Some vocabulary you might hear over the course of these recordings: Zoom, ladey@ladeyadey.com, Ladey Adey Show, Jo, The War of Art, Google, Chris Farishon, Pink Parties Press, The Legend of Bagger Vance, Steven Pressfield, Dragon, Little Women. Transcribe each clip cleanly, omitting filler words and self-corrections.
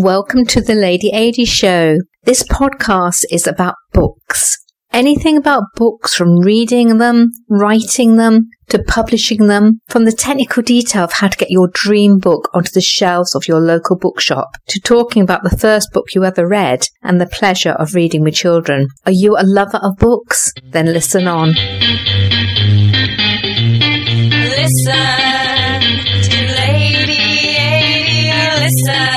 Welcome to the Ladey Adey Show. This podcast is about books. Anything about books, from reading them, writing them, to publishing them, from the technical detail of how to get your dream book onto the shelves of your local bookshop, to talking about the first book you ever read and the pleasure of reading with children. Are you a lover of books? Then listen on. Listen to Ladey Adey, listen.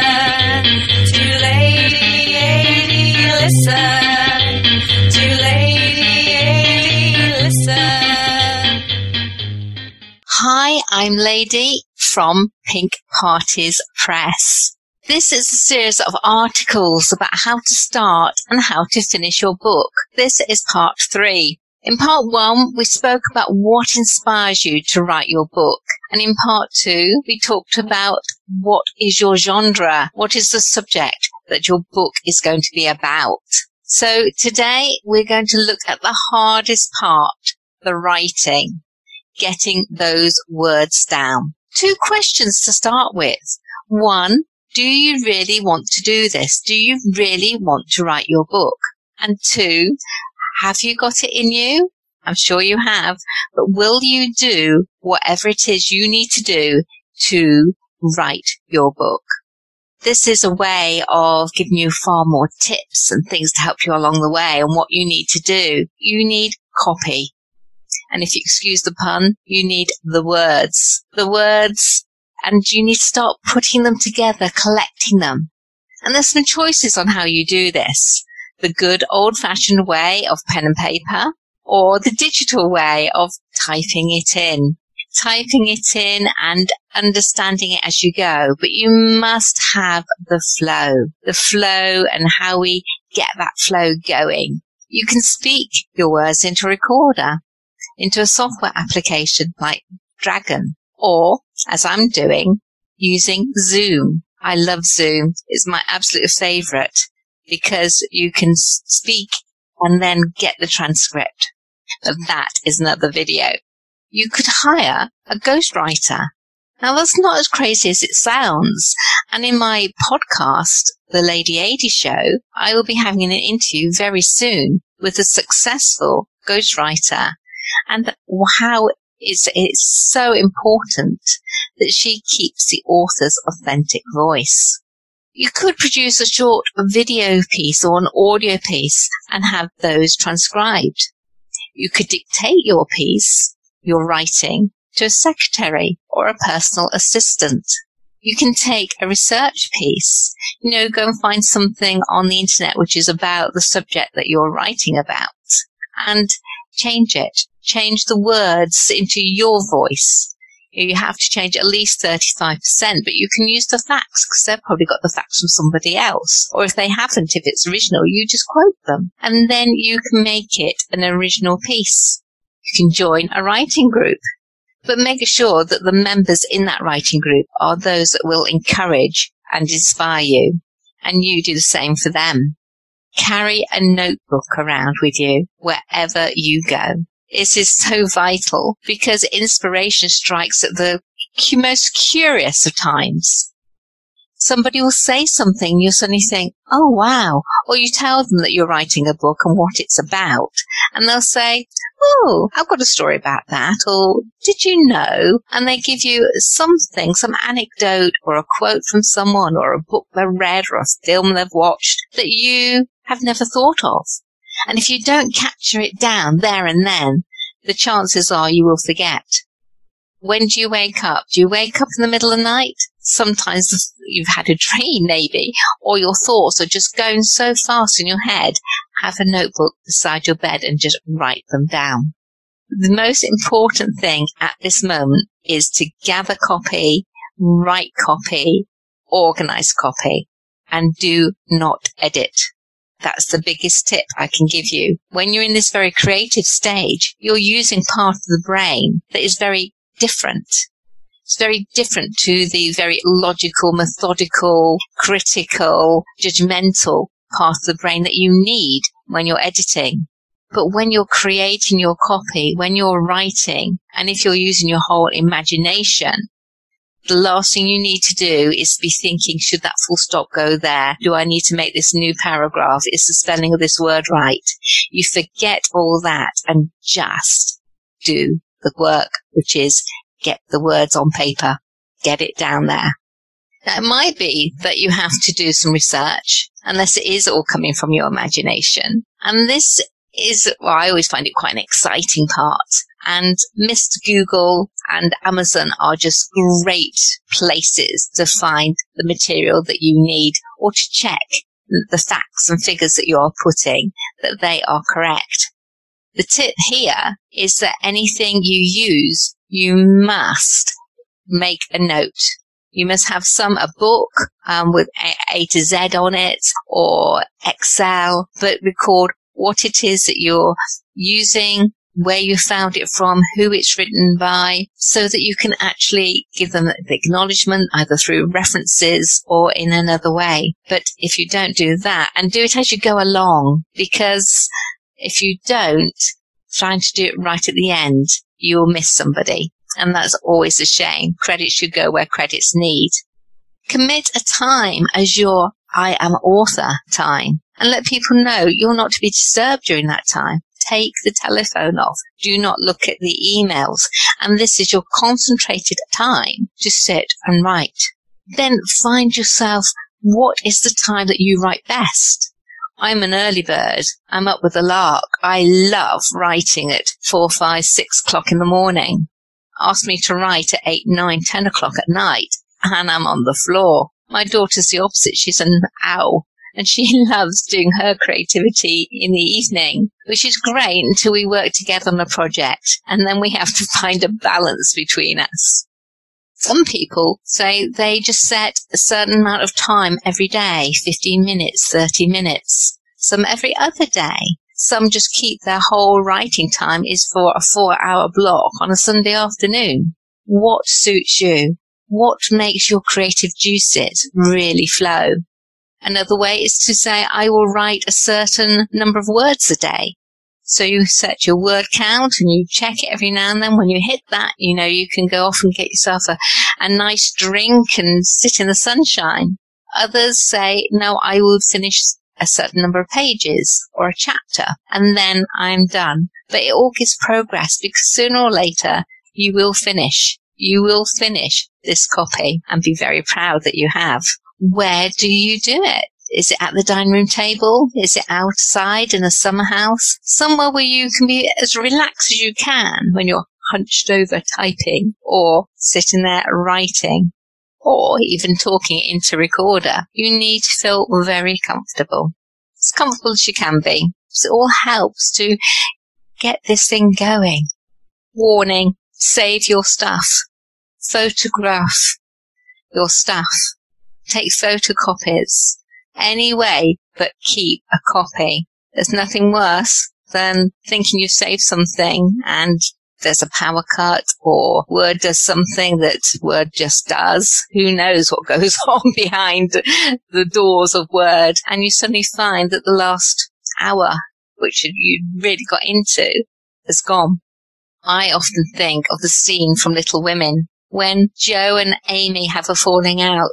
Hi, I'm Ladey from Pink Parties Press. This is a series of articles about how to start and how to finish your book. This is part 3. In part 1, we spoke about what inspires you to write your book. And in part 2, we talked about what is your genre, what is the subject that your book is going to be about. So today we're going to look at the hardest part, the writing, getting those words down. 2 questions to start with. 1, do you really want to do this? Do you really want to write your book? And 2, have you got it in you? I'm sure you have, but will you do whatever it is you need to do to write your book? This is a way of giving you far more tips and things to help you along the way on what you need to do. You need copy. And if you excuse the pun, you need the words. The words, and you need to start putting them together, collecting them. And there's some choices on how you do this. The good old-fashioned way of pen and paper, or the digital way of typing it in. Typing it in and understanding it as you go, but you must have the flow and how we get that flow going. You can speak your words into a recorder, into a software application like Dragon, or as I'm doing, using Zoom. I love Zoom. It's my absolute favorite because you can speak and then get the transcript. But that is another video. You could hire a ghostwriter. Now, that's not as crazy as it sounds. And in my podcast, The Ladey Adey Show, I will be having an interview very soon with a successful ghostwriter, and how it's so important that she keeps the author's authentic voice. You could produce a short video piece or an audio piece and have those transcribed. You could dictate your piece, your writing, to a secretary or a personal assistant. You can take a research piece, go and find something on the internet which is about the subject that you're writing about and change it. Change the words into your voice. You have to change at least 35%, but you can use the facts because they've probably got the facts from somebody else. Or if they haven't, if it's original, you just quote them and then you can make it an original piece. You can join a writing group, but make sure that the members in that writing group are those that will encourage and inspire you, and you do the same for them. Carry a notebook around with you wherever you go. It is so vital because inspiration strikes at the most curious of times. Somebody will say something, you suddenly think, oh, wow. Or you tell them that you're writing a book and what it's about. And they'll say, oh, I've got a story about that. Or did you know? And they give you something, some anecdote or a quote from someone or a book they've read or a film they've watched that you have never thought of. And if you don't capture it down there and then, the chances are you will forget. When do you wake up? Do you wake up in the middle of the night? Sometimes you've had a dream, maybe, or your thoughts are just going so fast in your head. Have a notebook beside your bed and just write them down. The most important thing at this moment is to gather copy, write copy, organize copy, and do not edit. That's the biggest tip I can give you. When you're in this very creative stage, you're using part of the brain that is very different. It's very different to the very logical, methodical, critical, judgmental part of the brain that you need when you're editing. But when you're creating your copy, when you're writing, and if you're using your whole imagination, the last thing you need to do is to be thinking, should that full stop go there? Do I need to make this new paragraph? Is the spelling of this word right? You forget all that and just do the work, which is get the words on paper, get it down there. Now, it might be that you have to do some research, unless it is all coming from your imagination. And this is, well, I always find it quite an exciting part. And Mr. Google and Amazon are just great places to find the material that you need or to check the facts and figures that you are putting, that they are correct. The tip here is that anything you use, you must make a note. You must have a book with A to Z on it or Excel, but record what it is that you're using, where you found it from, who it's written by, so that you can actually give them the acknowledgement either through references or in another way. But if you don't do that, and do it as you go along, because if you don't, trying to do it right at the end, you will miss somebody. And that's always a shame. Credit should go where credit's need. Commit a time as your I am author time and let people know you're not to be disturbed during that time. Take the telephone off. Do not look at the emails. And this is your concentrated time to sit and write. Then find yourself, what is the time that you write best? I'm an early bird. I'm up with the lark. I love writing at 4, 5, 6 o'clock in the morning. Ask me to write at 8, 9, 10 o'clock at night, and I'm on the floor. My daughter's the opposite. She's an owl, and she loves doing her creativity in the evening, which is great until we work together on a project, and then we have to find a balance between us. Some people say they just set a certain amount of time every day, 15 minutes, 30 minutes, some every other day. Some just keep their whole writing time is for a 4-hour block on a Sunday afternoon. What suits you? What makes your creative juices really flow? Another way is to say, I will write a certain number of words a day. So you set your word count and you check it every now and then. When you hit that, you know, you can go off and get yourself a nice drink and sit in the sunshine. Others say, no, I will finish a certain number of pages or a chapter, and then I'm done. But it all gives progress, because sooner or later you will finish. You will finish this copy and be very proud that you have. Where do you do it? Is it at the dining room table? Is it outside in a summer house? Somewhere where you can be as relaxed as you can when you're hunched over typing or sitting there writing, or even talking into recorder. You need to feel very comfortable, as comfortable as you can be. So it all helps to get this thing going. Warning, save your stuff. Photograph your stuff. Take photocopies. Any way but keep a copy. There's nothing worse than thinking you've saved something and there's a power cut or Word does something that Word just does. Who knows what goes on behind the doors of Word? And you suddenly find that the last hour, which you really got into, is gone. I often think of the scene from Little Women when Joe and Amy have a falling out.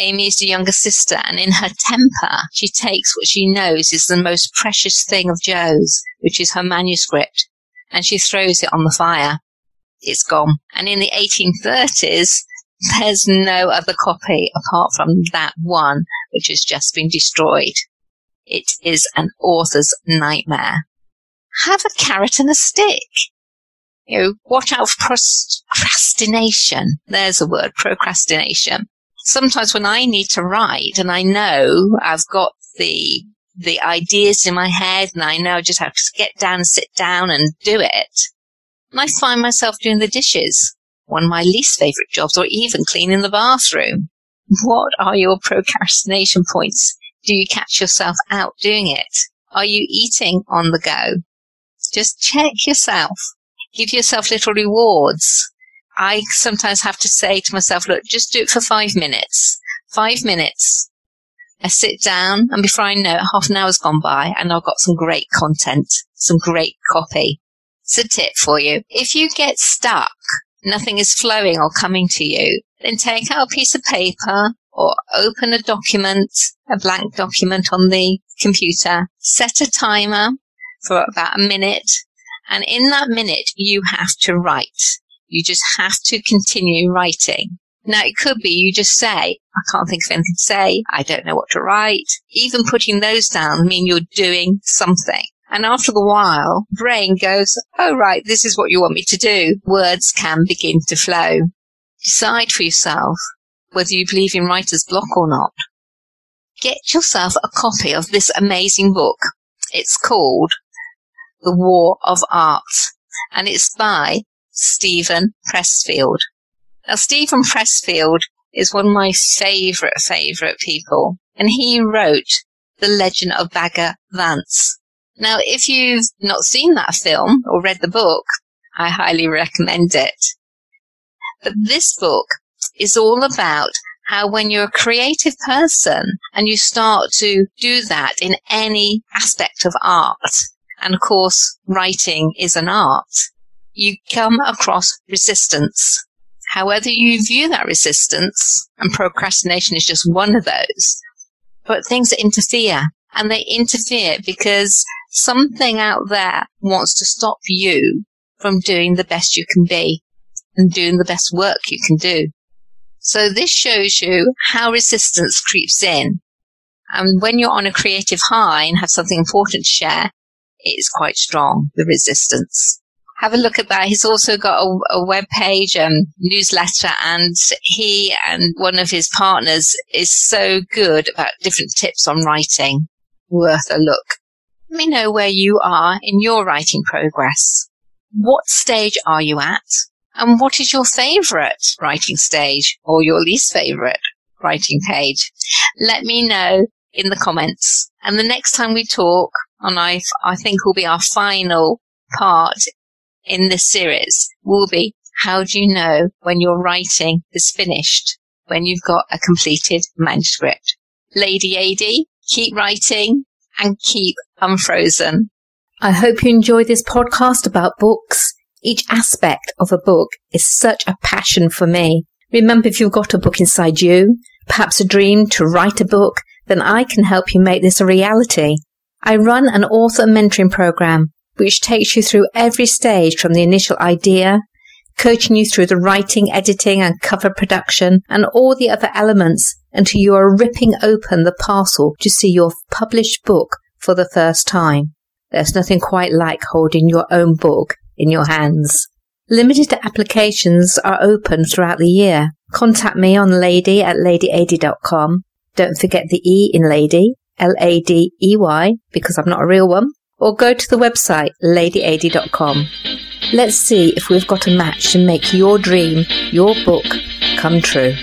Amy is the younger sister, and in her temper, she takes what she knows is the most precious thing of Joe's, which is her manuscript, and she throws it on the fire. It's gone. And in the 1830s, there's no other copy apart from that one, which has just been destroyed. It is an author's nightmare. Have a carrot and a stick. You know, watch out for procrastination. There's a word, procrastination. Sometimes when I need to write and I know I've got the ideas in my head and I know I just have to get down, sit down and do it, and I find myself doing the dishes, one of my least favourite jobs, or even cleaning the bathroom. What are your procrastination points? Do you catch yourself out doing it? Are you eating on the go? Just check yourself. Give yourself little rewards. I sometimes have to say to myself, look, just do it for 5 minutes. 5 minutes. I sit down, and before I know it, half an hour's gone by, and I've got some great content, some great copy. It's a tip for you. If you get stuck, nothing is flowing or coming to you, then take out a piece of paper or open a document, a blank document on the computer. Set a timer for about a minute, and in that minute, you have to write. You just have to continue writing. Now, it could be you just say, I can't think of anything to say. I don't know what to write. Even putting those down mean you're doing something. And after a while, brain goes, oh, right, this is what you want me to do. Words can begin to flow. Decide for yourself whether you believe in writer's block or not. Get yourself a copy of this amazing book. It's called The War of Art, and it's by Steven Pressfield. Now, Steven Pressfield is one of my favourite people, and he wrote The Legend of Bagger Vance. Now, if you've not seen that film or read the book, I highly recommend it. But this book is all about how when you're a creative person and you start to do that in any aspect of art, and of course, writing is an art, you come across resistance. However you view that resistance, and procrastination is just one of those, but things interfere, and they interfere because something out there wants to stop you from doing the best you can be and doing the best work you can do. So this shows you how resistance creeps in. And when you're on a creative high and have something important to share, it is quite strong, the resistance. Have a look at that. He's also got a web page, newsletter, and he and one of his partners is so good about different tips on writing. Worth a look. Let me know where you are in your writing progress. What stage are you at? And what is your favourite writing stage or your least favourite writing page? Let me know in the comments. And the next time we talk, and I think will be our final part in this series, will be how do you know when your writing is finished, when you've got a completed manuscript. Ladey Adey, keep writing and keep unfrozen. I hope you enjoyed this podcast about books. Each aspect of a book is such a passion for me. Remember, if you've got a book inside you, perhaps a dream to write a book, then I can help you make this a reality. I run an author mentoring program, which takes you through every stage from the initial idea, coaching you through the writing, editing and cover production and all the other elements until you are ripping open the parcel to see your published book for the first time. There's nothing quite like holding your own book in your hands. Limited applications are open throughout the year. Contact me on ladey@ladeyadey.com. Don't forget the E in Ladey, L-A-D-E-Y, because I'm not a real one. Or go to the website, ladeyadey.com. Let's see if we've got a match to make your dream, your book, come true.